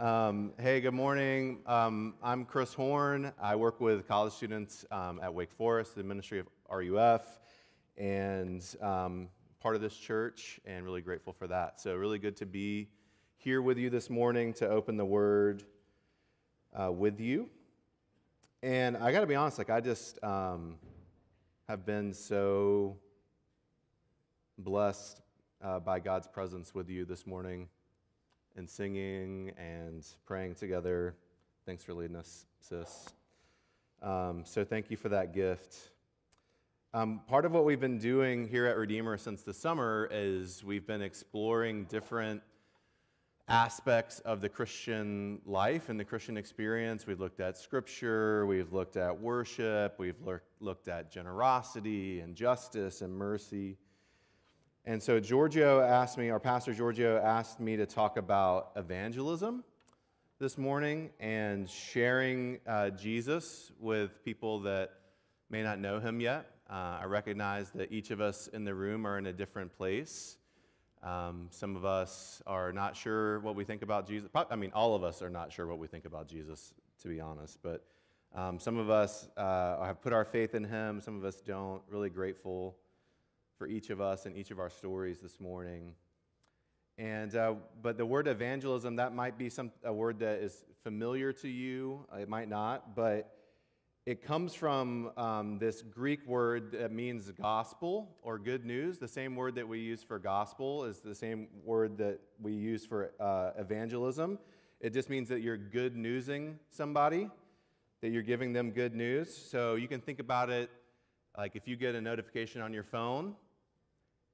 Hey, good morning. I'm Chris Horn. I work with college students at Wake Forest, the ministry of RUF, and part of this church, and really grateful for that. So really good to be here with you this morning to open the Word with you. And I got to be honest, like I just have been so blessed by God's presence with you this morning, and singing and praying together. Thanks for leading us, sis. So thank you for that gift. Part of what we've been doing here at Redeemer since the summer is we've been exploring different aspects of the Christian life and the Christian experience. We've looked at Scripture, we've looked at worship, we've looked at generosity and justice and mercy. And so Giorgio asked me, our pastor Giorgio asked me to talk about evangelism this morning and sharing Jesus with people that may not know him yet. I recognize that each of us in the room are in a different place. Some of us are not sure what we think about Jesus. I mean, all of us are not sure what we think about Jesus, to be honest. But some of us have put our faith in him. Some of us don't. Really grateful for each of us and each of our stories this morning. And but the word evangelism, that might be a word that is familiar to you. It might not, but it comes from this Greek word that means gospel or good news. The same word that we use for gospel is the same word that we use for evangelism. It just means that you're good newsing somebody, that you're giving them good news. So you can think about it like if you get a notification on your phone,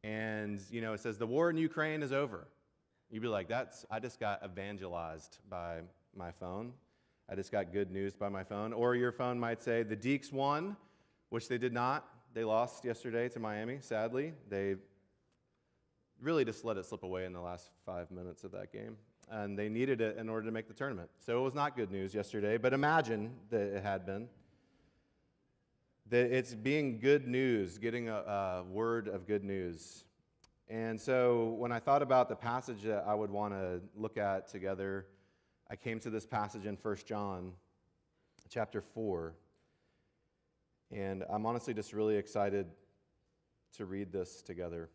and, you know, it says, the war in Ukraine is over. You'd be like, I just got evangelized by my phone. I just got good news by my phone. Or your phone might say, the Deeks won, which they did not. They lost yesterday to Miami, sadly. They really just let it slip away in the last 5 minutes of that game. And they needed it in order to make the tournament. So it was not good news yesterday, but imagine that it had been. That it's being good news, getting a word of good news. And so when I thought about the passage that I would want to look at together, I came to this passage in 1 John chapter 4. And I'm honestly just really excited to read this together.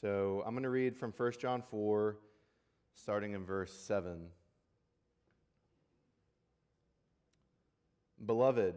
So I'm going to read from 1 John 4, starting in verse 7. Beloved,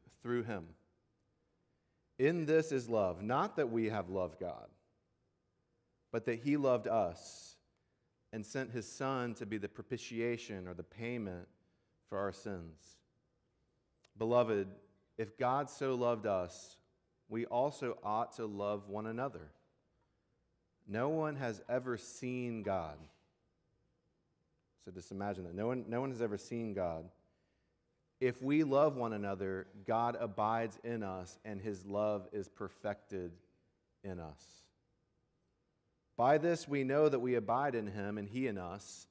through him. In this is love, not that we have loved God, but that he loved us and sent his Son to be the propitiation or the payment for our sins. Beloved, if God so loved us, we also ought to love one another. No one has ever seen God. So just imagine that. No one has ever seen God. If we love one another, God abides in us, and his love is perfected in us. By this we know that we abide in him, and he in us,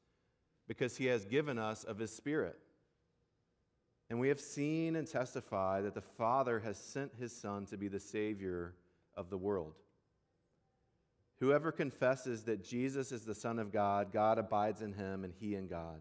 because he has given us of his Spirit. And we have seen and testified that the Father has sent his Son to be the Savior of the world. Whoever confesses that Jesus is the Son of God, God abides in him, and he in God.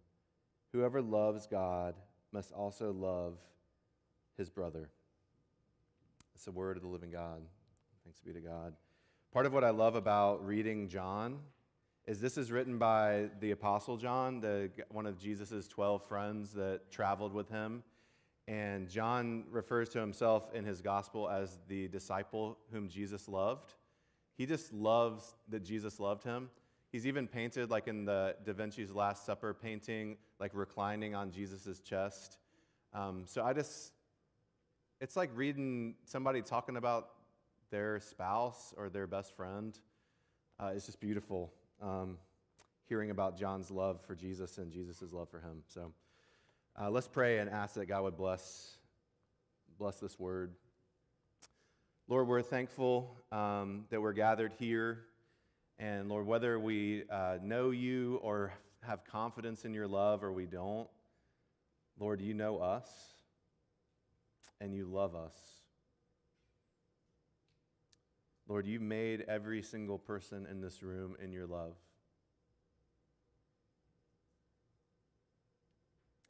whoever loves God must also love his brother. It's the word of the living God. Thanks be to God. Part of what I love about reading John is this is written by the Apostle John, one of Jesus' 12 friends that traveled with him. And John refers to himself in his gospel as the disciple whom Jesus loved. He just loves that Jesus loved him. He's even painted, like in the Da Vinci's Last Supper painting, like reclining on Jesus' chest. It's like reading somebody talking about their spouse or their best friend. It's just beautiful hearing about John's love for Jesus and Jesus' love for him. So let's pray and ask that God would bless this word. Lord, we're thankful that we're gathered here. And Lord, whether we know you or have confidence in your love or we don't, Lord, you know us and you love us. Lord, you made every single person in this room in your love.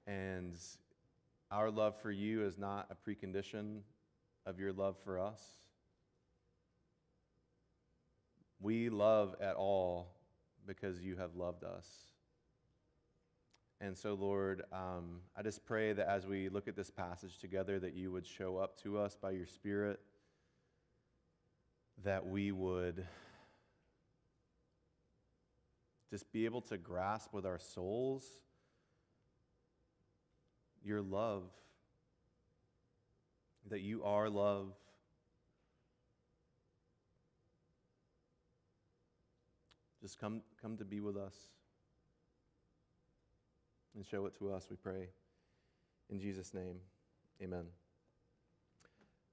And our love for you is not a precondition of your love for us. We love at all because you have loved us. And so, Lord, I just pray that as we look at this passage together, that you would show up to us by your Spirit, that we would just be able to grasp with our souls your love, that you are love. Just come to be with us and show it to us, we pray. In Jesus' name, amen.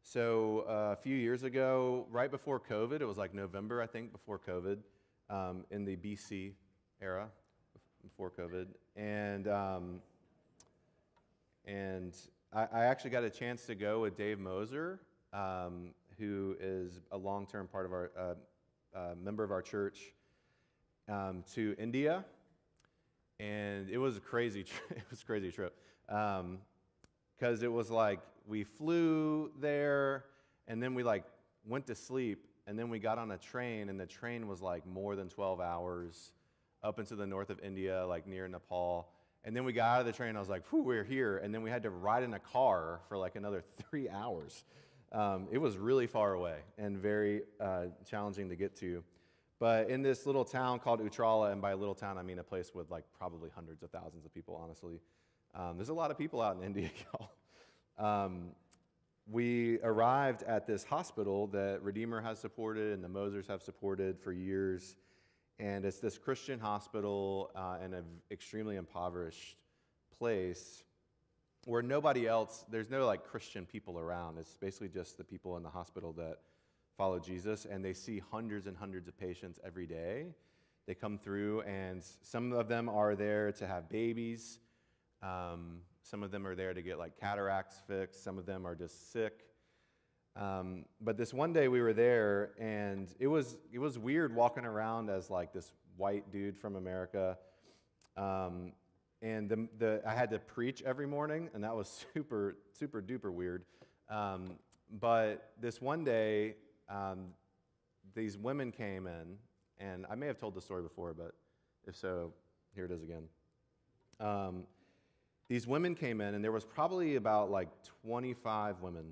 So a few years ago, right before COVID, it was like November, I think, before COVID, in the BC era, before COVID. And I actually got a chance to go with Dave Moser, who is a long-term part of our member of our church, to India, and it was a crazy trip because it was like we flew there and then we like went to sleep and then we got on a train and the train was like more than 12 hours up into the north of India, like near Nepal, and then we got out of the train and I was like, whew, we're here, and then we had to ride in a car for like another 3 hours. It was really far away and very challenging to get to. But in this little town called Utrala, and by little town I mean a place with like probably hundreds of thousands of people, honestly. There's a lot of people out in India, y'all. We arrived at this hospital that Redeemer has supported and the Mosers have supported for years. And it's this Christian hospital in an extremely impoverished place where nobody else, there's no like Christian people around. It's basically just the people in the hospital that follow Jesus, and they see hundreds and hundreds of patients every day. They come through, and some of them are there to have babies. Some of them are there to get like cataracts fixed. Some of them are just sick. But this one day we were there, and it was weird walking around as like this white dude from America. And I had to preach every morning, and that was super, super duper weird. But this one day, these women came in, and I may have told the story before, but if so, here it is again. These women came in, and there was probably about like 25 women,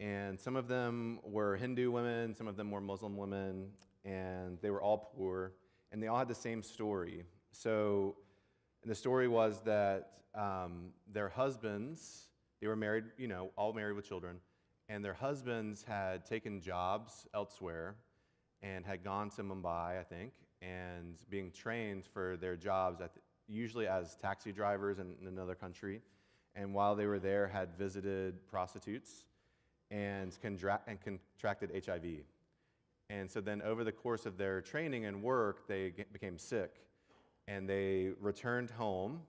and some of them were Hindu women, some of them were Muslim women, and they were all poor, and they all had the same story. So, and the story was that their husbands, they were married, you know, all married with children, and their husbands had taken jobs elsewhere and had gone to Mumbai, I think, and being trained for their jobs, usually as taxi drivers in another country. And while they were there, had visited prostitutes and contracted HIV. And so then over the course of their training and work, they became sick. and they returned home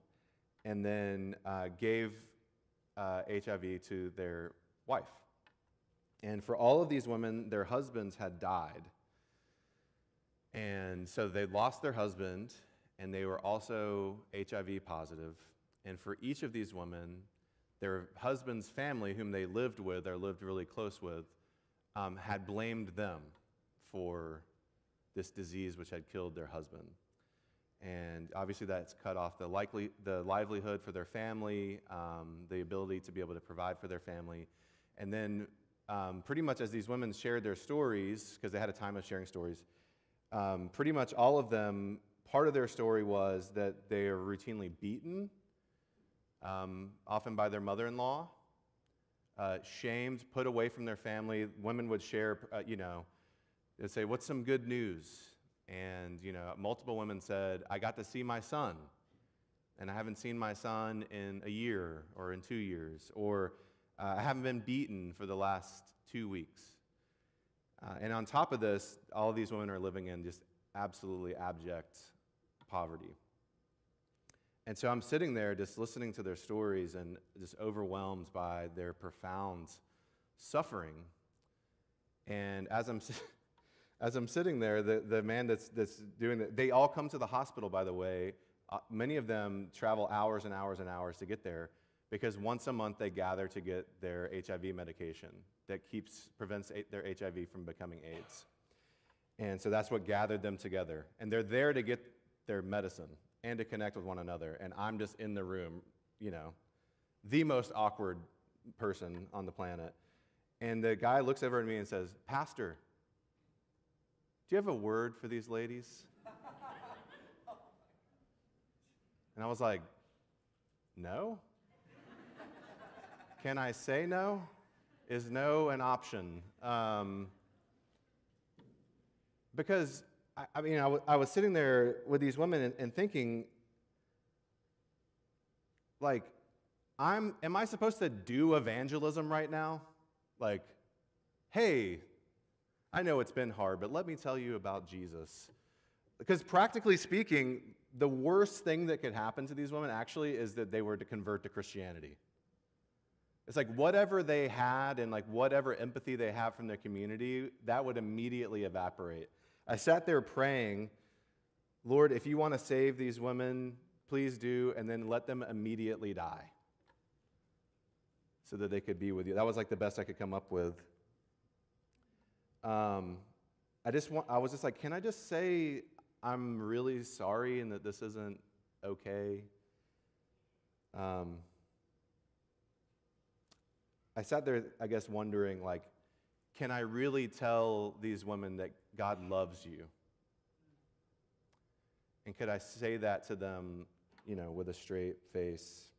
and then gave HIV to their wife. And for all of these women, their husbands had died. And so they lost their husband, and they were also HIV positive. And for each of these women, their husband's family, whom they lived with or lived really close with, had blamed them for this disease which had killed their husband. And obviously that's cut off the livelihood for their family, the ability to be able to provide for their family. And then pretty much as these women shared their stories, because they had a time of sharing stories, pretty much all of them, part of their story was that they are routinely beaten, often by their mother-in-law, shamed, put away from their family. Women would share, they'd say, "What's some good news?" And, multiple women said, "I got to see my son, and I haven't seen my son in a year or in 2 years, or I haven't been beaten for the last 2 weeks." And on top of this, all of these women are living in just absolutely abject poverty. And so I'm sitting there just listening to their stories and just overwhelmed by their profound suffering. And as I'm sitting there, the man that's doing that, they all come to the hospital, by the way. Many of them travel hours and hours and hours to get there because once a month they gather to get their HIV medication that prevents their HIV from becoming AIDS. And so that's what gathered them together. And they're there to get their medicine and to connect with one another, and I'm just in the room, the most awkward person on the planet. And the guy looks over at me and says, "Pastor, do you have a word for these ladies?" And I was like, "No? Can I say no? Is no an option?" Because I was sitting there with these women and thinking, like, am I supposed to do evangelism right now? Like, "Hey, I know it's been hard, but let me tell you about Jesus." Because practically speaking, the worst thing that could happen to these women actually is that they were to convert to Christianity. It's like whatever they had and like whatever empathy they have from their community, that would immediately evaporate. I sat there praying, "Lord, if you want to save these women, please do, and then let them immediately die so that they could be with you." That was like the best I could come up with. I was just like, can I just say I'm really sorry and that this isn't okay? I sat there, I guess, wondering, like, can I really tell these women that God loves you? And could I say that to them, with a straight face?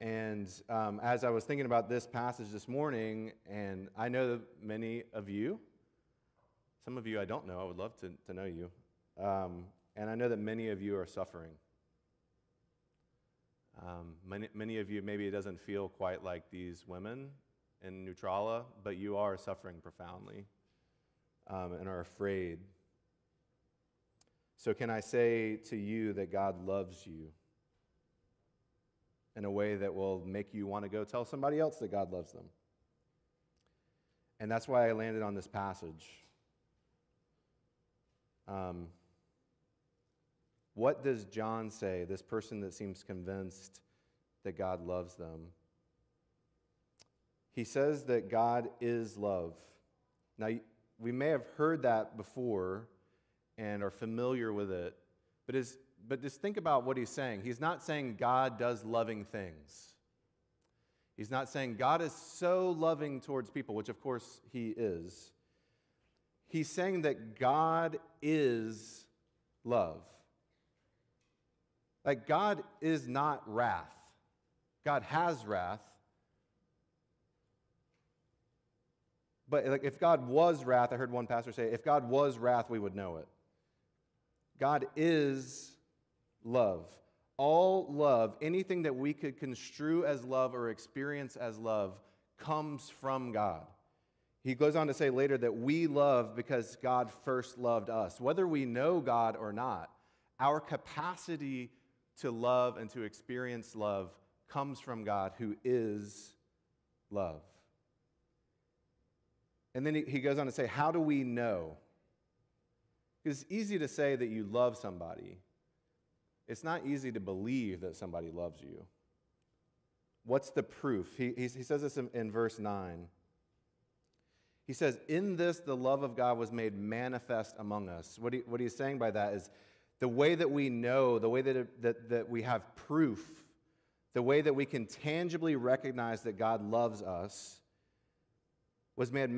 And as I was thinking about this passage this morning, and I know that many of you, some of you I don't know, I would love to know you, and I know that many of you are suffering. Many of you, maybe it doesn't feel quite like these women in Utrala, but you are suffering profoundly and are afraid. So can I say to you that God loves you in a way that will make you want to go tell somebody else that God loves them? And that's why I landed on this passage. What does John say, this person that seems convinced that God loves them? He says that God is love. Now, we may have heard that before and are familiar with it, but just think about what he's saying. He's not saying God does loving things. He's not saying God is so loving towards people, which of course he is. He's saying that God is love. Like, God is not wrath. God has wrath. But like, if God was wrath, I heard one pastor say, if God was wrath, we would know it. God is love. All love, anything that we could construe as love or experience as love, comes from God. He goes on to say later that we love because God first loved us. Whether we know God or not, Our capacity to love and to experience love comes from God, who is love. And then he goes on to say, how do we know? Because it's easy to say that you love somebody. It's not easy to believe that somebody loves you. What's the proof? He says this in verse 9. He says, in this the love of God was made manifest among us. What he's saying by that is the way that we know, the way that we have proof, the way that we can tangibly recognize that God loves us was made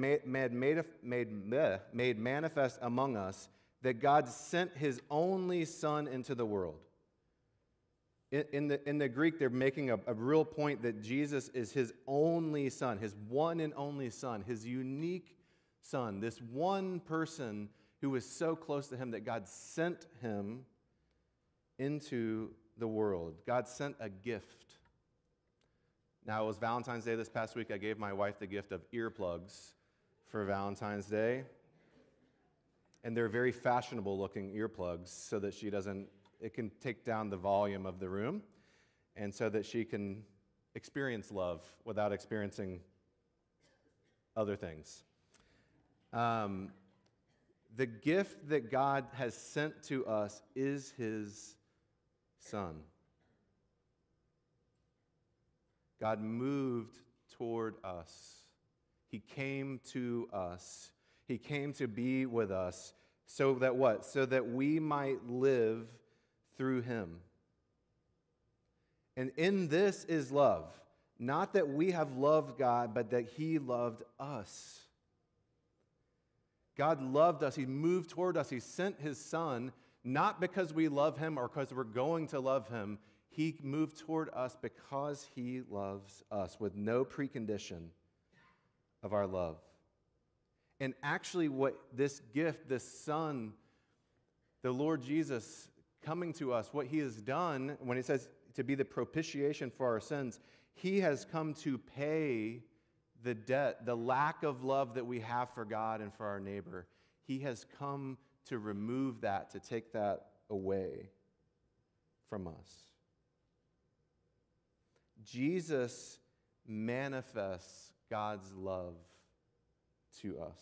manifest among us, that God sent his only son into the world. In the Greek, they're making a real point that Jesus is his only son, his one and only son, his unique son, this one person who was so close to him that God sent him into the world. God sent a gift. Now, it was Valentine's Day this past week. I gave my wife the gift of earplugs for Valentine's Day. And they're very fashionable-looking earplugs so that she doesn't... It can take down the volume of the room, and so that she can experience love without experiencing other things. The gift that God has sent to us is his son. God moved toward us. He came to us. He came to be with us so that what? So that we might live through him. And in this is love, not that we have loved God, but that he loved us. God loved us. He moved toward us. He sent his son, not because we love him or because we're going to love him. He moved toward us because he loves us with no precondition of our love. And actually what this gift, this son, the Lord Jesus coming to us, what he has done, when it says to be the propitiation for our sins, he has come to pay the debt, the lack of love that we have for God and for our neighbor. He has come to remove that, to take that away from us. Jesus manifests God's love to us.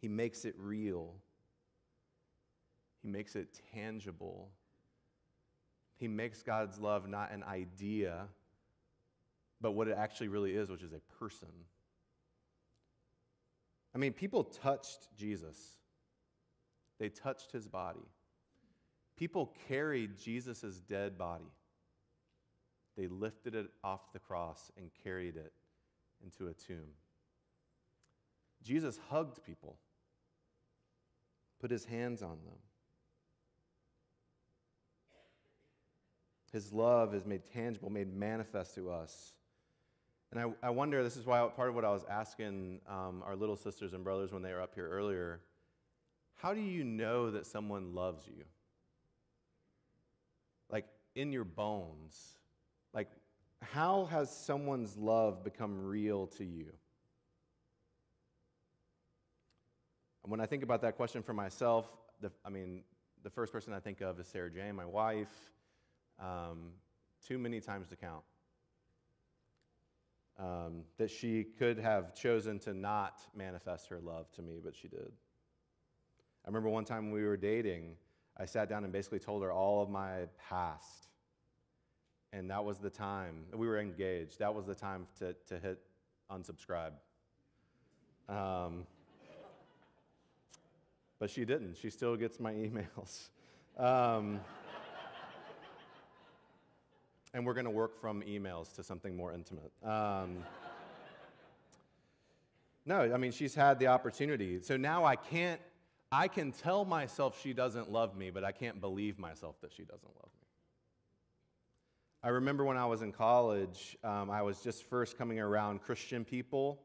He makes it real. He makes it tangible. He makes God's love not an idea, but what it actually really is, which is a person. I mean, people touched Jesus. They touched his body. People carried Jesus' dead body. They lifted it off the cross and carried it into a tomb. Jesus hugged people, put his hands on them. His love is made tangible, made manifest to us. And I wonder, this is why part of what I was asking our little sisters and brothers when they were up here earlier, how do you know that someone loves you? Like, in your bones. Like, how has someone's love become real to you? And when I think about that question for myself, the first person I think of is Sarah Jane, my wife. Too many times to count. That she could have chosen to not manifest her love to me, but she did. I remember one time we were dating, I sat down and basically told her all of my past. And that was the time, we were engaged, that was the time to hit unsubscribe. But she didn't. She still gets my emails. And we're going to work from emails to something more intimate. No, I mean, she's had the opportunity. So now I can tell myself she doesn't love me, but I can't believe myself that she doesn't love me. I remember when I was in college, I was just first coming around Christian people.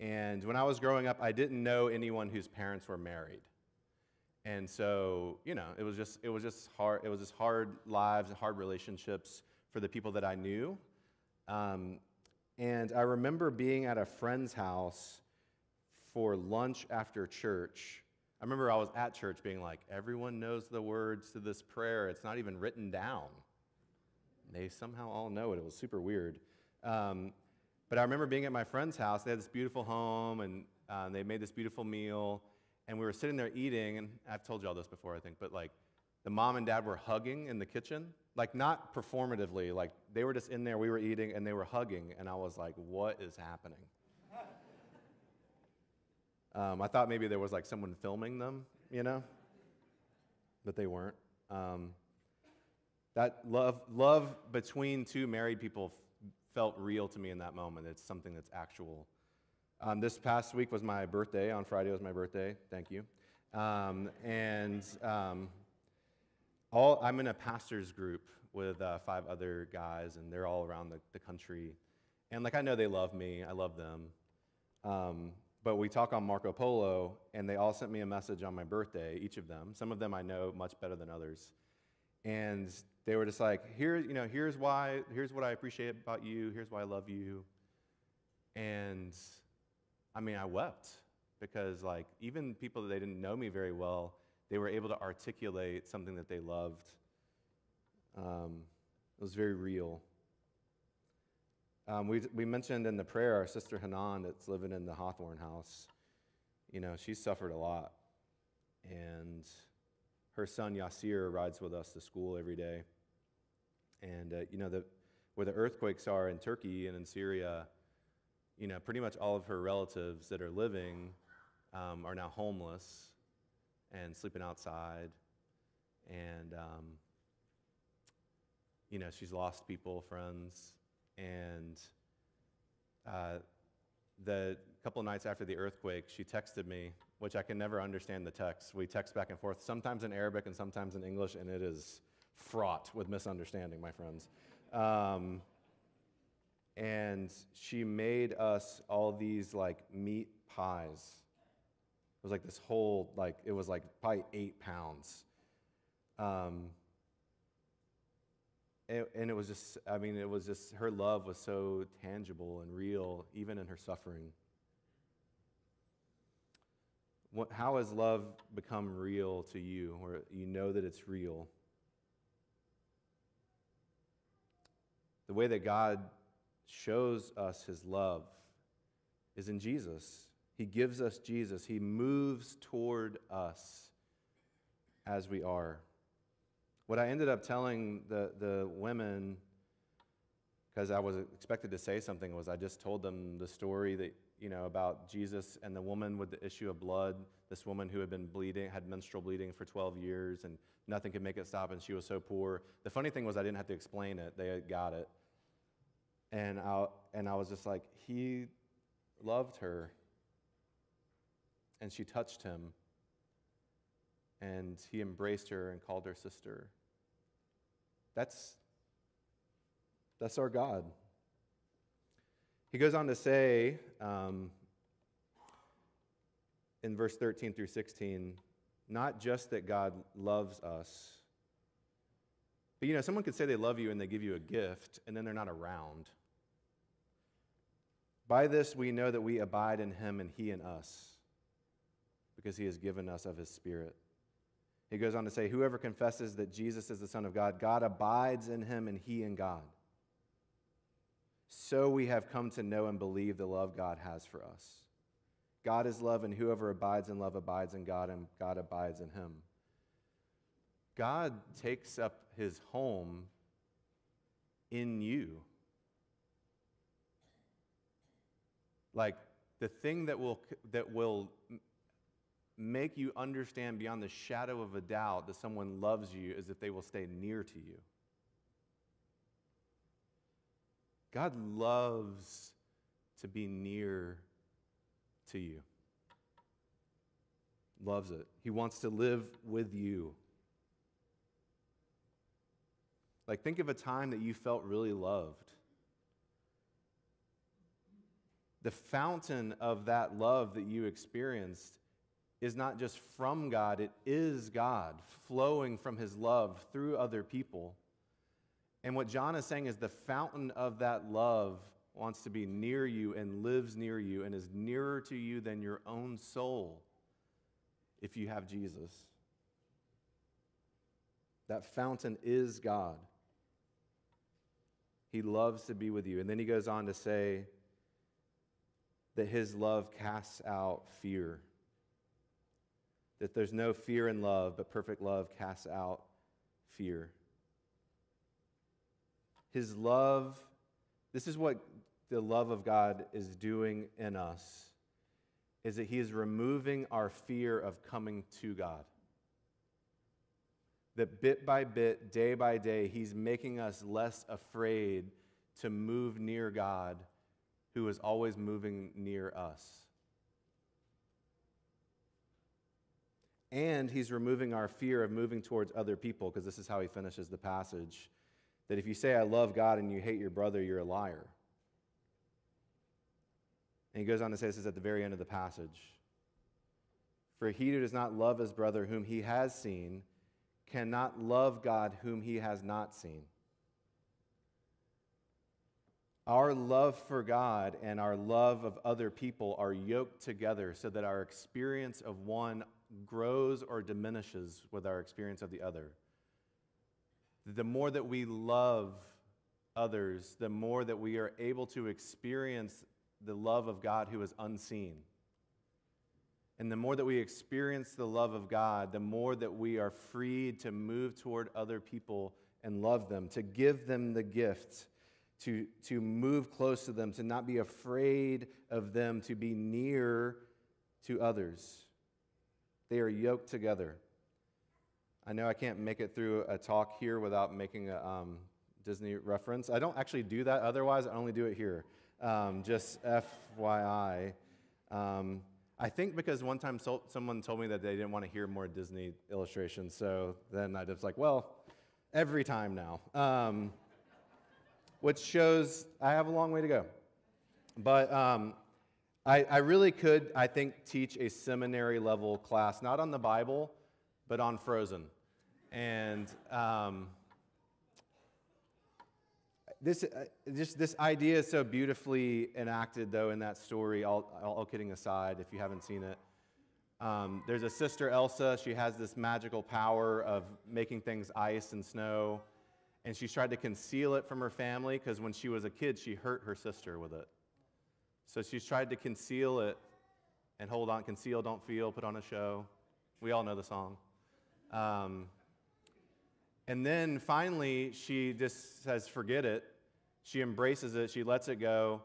And when I was growing up, I didn't know anyone whose parents were married. And so, you know, it was just hard. It was just hard lives and hard relationships for the people that I knew. And I remember being at a friend's house for lunch after church. I remember I was at church being like, everyone knows the words to this prayer. It's not even written down. They somehow all know it. It was super weird. But I remember being at my friend's house. They had this beautiful home, and they made this beautiful meal. And we were sitting there eating, and I've told you all this before, I think, but like the mom and dad were hugging in the kitchen. Like not performatively, like they were just in there, we were eating, and they were hugging. And I was like, what is happening? I thought maybe there was like someone filming them, you know, but they weren't. That love between two married people felt real to me in that moment. It's something that's actual. This past week was my birthday. On Friday was my birthday. Thank you. I'm in a pastor's group with 5 other guys, and they're all around the country. And like I know they love me. I love them. But we talk on Marco Polo, and they all sent me a message on my birthday, each of them. Some of them I know much better than others. And they were just like, here's why, here's what I appreciate about you, here's why I love you. And I mean, I wept because like even people that they didn't know me very well, they were able to articulate something that they loved. It was very real. We mentioned in the prayer our sister Hanan that's living in the Hawthorne house. You know, she's suffered a lot. And her son Yasir rides with us to school every day. And, you know, where the earthquakes are in Turkey and in Syria, you know, pretty much all of her relatives that are living are now homeless and sleeping outside. And, you know, she's lost people, friends. And the couple of nights after the earthquake, she texted me, which I can never understand the text. We text back and forth, sometimes in Arabic and sometimes in English, and it is fraught with misunderstanding, my friends. And she made us all these like meat pies. It was like this whole, like, it was like probably 8 pounds. And it was just, I mean, it was just, her love was so tangible and real, even in her suffering. How has love become real to you, or you know that it's real? The way that God shows us his love is in Jesus. He gives us Jesus. He moves toward us as we are. What I ended up telling the women, because I was expected to say something, was I just told them the story that, you know, about Jesus and the woman with the issue of blood, this woman who had been bleeding, had menstrual bleeding for 12 years, and nothing could make it stop, and she was so poor. The funny thing was I didn't have to explain it. They got it. And I was just like, he loved her, and she touched him, and he embraced her and called her sister. That's our God. He goes on to say in verse 13 through 16, not just that God loves us, but, you know, someone could say they love you and they give you a gift, and then they're not around. By this we know that we abide in him and he in us, because he has given us of his Spirit. He goes on to say, whoever confesses that Jesus is the Son of God, God abides in him and he in God. So we have come to know and believe the love God has for us. God is love, and whoever abides in love abides in God, and God abides in him. God takes up his home in you. Like, the thing that will make you understand beyond the shadow of a doubt that someone loves you is if they will stay near to you. God loves to be near to you. Loves it. He wants to live with you. Like, think of a time that you felt really loved. The fountain of that love that you experienced is not just from God, it is God flowing from his love through other people. And what John is saying is the fountain of that love wants to be near you and lives near you and is nearer to you than your own soul. if you have Jesus. That fountain is God. He loves to be with you. And then he goes on to say that his love casts out fear. That there's no fear in love, but perfect love casts out fear. His love, this is what the love of God is doing in us, is that he is removing our fear of coming to God. That bit by bit, day by day, he's making us less afraid to move near God, who is always moving near us. And he's removing our fear of moving towards other people, because this is how he finishes the passage, that if you say, I love God, and you hate your brother, you're a liar. And he goes on to say, this is at the very end of the passage, for he who does not love his brother whom he has seen cannot love God whom he has not seen. Our love for God and our love of other people are yoked together so that our experience of one grows or diminishes with our experience of the other. The more that we love others, the more that we are able to experience the love of God who is unseen. And the more that we experience the love of God, the more that we are freed to move toward other people and love them, to give them the gift, to move close to them, to not be afraid of them, to be near to others. They are yoked together. I know I can't make it through a talk here without making a Disney reference. I don't actually do that otherwise. I only do it here. Just FYI. I think because one time someone told me that they didn't want to hear more Disney illustrations, so then I just like, well, every time now. Which shows I have a long way to go. But I really could, I think, teach a seminary-level class, not on the Bible, but on Frozen. And this idea is so beautifully enacted, though, in that story, all kidding aside, if you haven't seen it. There's a sister, Elsa. She has this magical power of making things ice and snow, and she's tried to conceal it from her family because when she was a kid, she hurt her sister with it. So she's tried to conceal it and hold on, conceal, don't feel, put on a show. We all know the song. And then finally, she just says, forget it. She embraces it. She lets it go.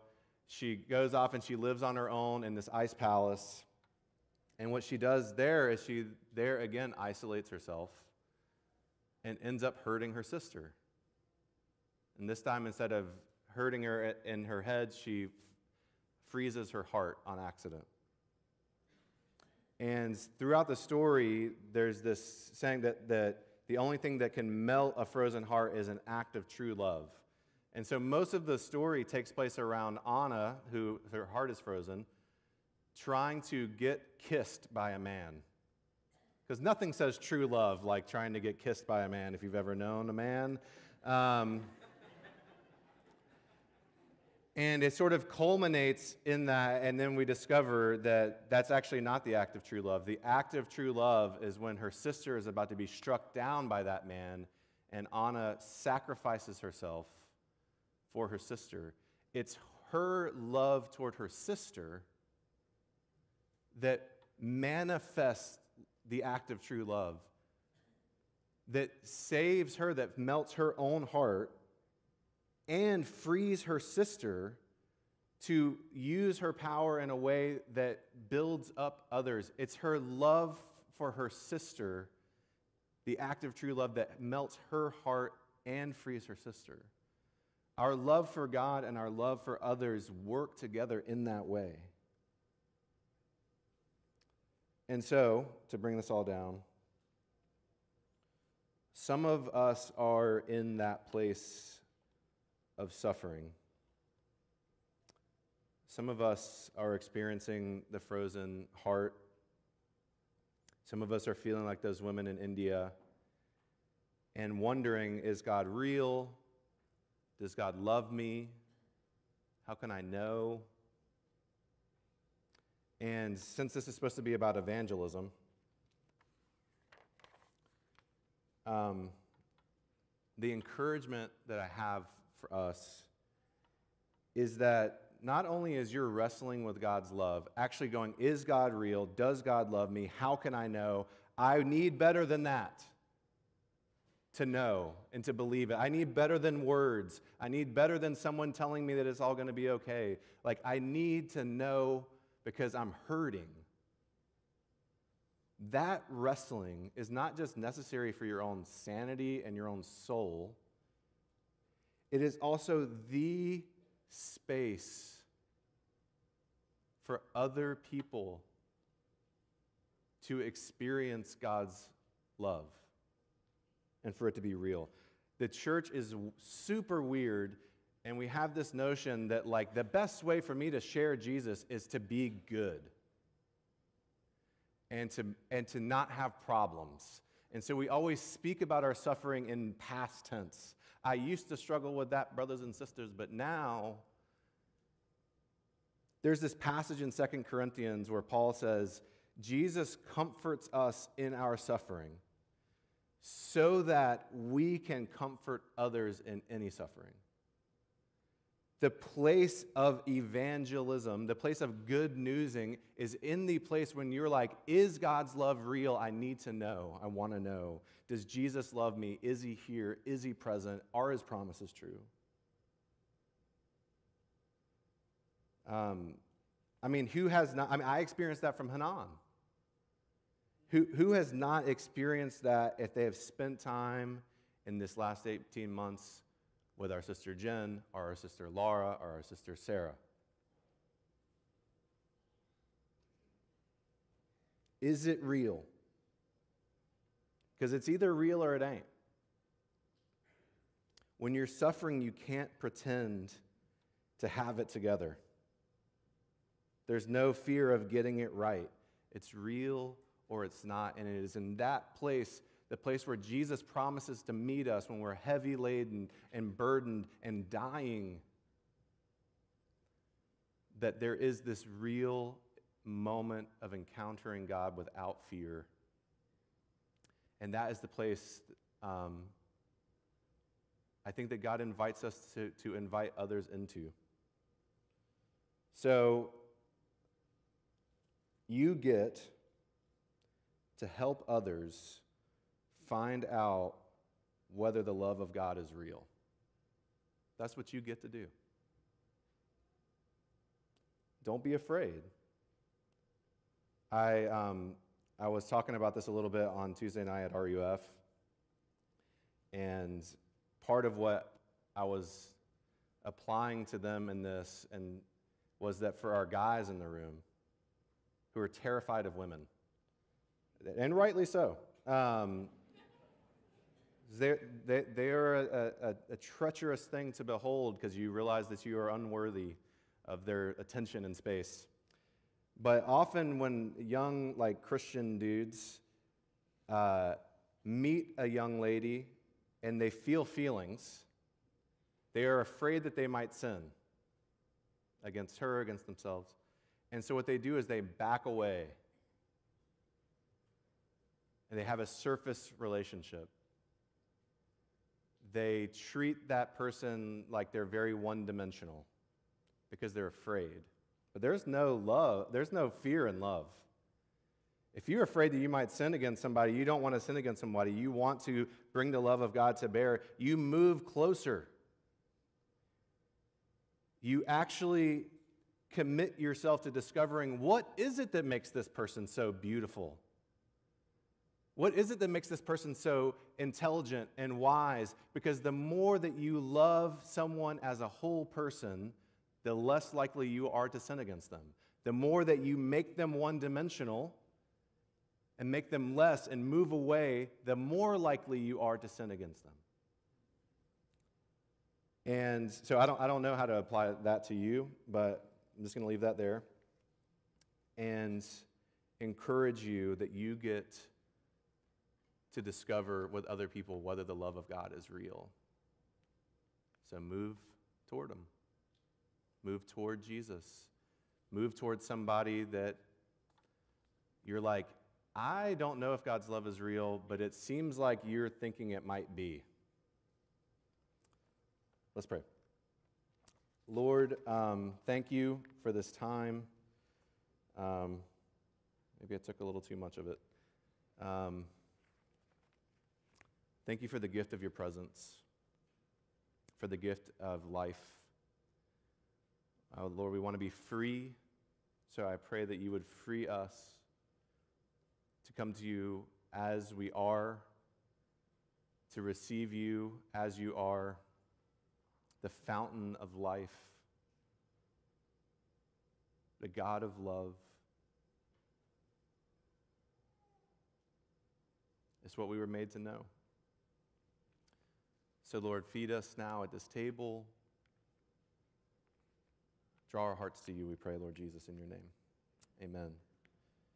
She goes off and she lives on her own in this ice palace. And what she does there is she there again isolates herself and ends up hurting her sister. And this time, instead of hurting her in her head, she freezes her heart on accident. And throughout the story, there's this saying that the only thing that can melt a frozen heart is an act of true love. And so most of the story takes place around Anna, who her heart is frozen, trying to get kissed by a man. Because nothing says true love like trying to get kissed by a man, if you've ever known a man. And it sort of culminates in that, and then we discover that that's actually not the act of true love. The act of true love is when her sister is about to be struck down by that man, and Anna sacrifices herself for her sister. It's her love toward her sister that manifests the act of true love, that saves her, that melts her own heart, and frees her sister to use her power in a way that builds up others. It's her love for her sister, the act of true love, that melts her heart and frees her sister. Our love for God and our love for others work together in that way. And so, to bring this all down, some of us are in that place of suffering. Some of us are experiencing the frozen heart. Some of us are feeling like those women in India and wondering, is God real? Does God love me? How can I know? And since this is supposed to be about evangelism, the encouragement that I have for us is that not only is your wrestling with God's love, actually going, is God real? Does God love me? How can I know? I need better than that to know and to believe it. I need better than words. I need better than someone telling me that it's all going to be okay. Like, I need to know because I'm hurting. That wrestling is not just necessary for your own sanity and your own soul. It is also the space for other people to experience God's love and for it to be real. The church is super weird, and we have this notion that, like, the best way for me to share Jesus is to be good and to not have problems. And so we always speak about our suffering in past tense. I used to struggle with that, brothers and sisters, but now there's this passage in 2 Corinthians where Paul says, Jesus comforts us in our suffering so that we can comfort others in any suffering. The place of evangelism, the place of good newsing, is in the place when you're like, is God's love real? I need to know. I want to know. Does Jesus love me? Is he here? Is he present? Are his promises true? Who has not? I experienced that from Hanan. Who has not experienced that if they have spent time in this last 18 months with our sister Jen, or our sister Laura, or our sister Sarah? Is it real? Because it's either real or it ain't. When you're suffering, you can't pretend to have it together. There's no fear of getting it right. It's real or it's not, and it is in that place, the place where Jesus promises to meet us when we're heavy laden and burdened and dying, that there is this real moment of encountering God without fear. And that is the place, I think, that God invites us to invite others into. So you get to help others find out whether the love of God is real. That's what you get to do. Don't be afraid. I was talking about this a little bit on Tuesday night at RUF, and part of what I was applying to them in this and was that for our guys in the room who are terrified of women, and rightly so, They are a treacherous thing to behold, because you realize that you are unworthy of their attention and space. But often when young, like, Christian dudes meet a young lady and they feel feelings, they are afraid that they might sin against her, against themselves. And so what they do is they back away. And they have a surface relationship. They treat that person like they're very one-dimensional because they're afraid. But there's no love. There's no fear in love. If you're afraid that you might sin against somebody, you don't want to sin against somebody. You want to bring the love of God to bear. You move closer. You actually commit yourself to discovering, what is it that makes this person so beautiful? What is it that makes this person so intelligent and wise? Because the more that you love someone as a whole person, the less likely you are to sin against them. The more that you make them one-dimensional and make them less and move away, the more likely you are to sin against them. And so I don't know how to apply that to you, but I'm just going to leave that there and encourage you that you get to discover with other people whether the love of God is real. So move toward them. Move toward Jesus. Move toward somebody that you're like, I don't know if God's love is real, but it seems like you're thinking it might be. Let's pray. Lord, thank you for this time. Maybe I took a little too much of it. Thank you for the gift of your presence, for the gift of life. Oh, Lord, we want to be free, so I pray that you would free us to come to you as we are, to receive you as you are, the fountain of life, the God of love. It's what we were made to know. So, Lord, feed us now at this table. Draw our hearts to you, we pray, Lord Jesus, in your name. Amen.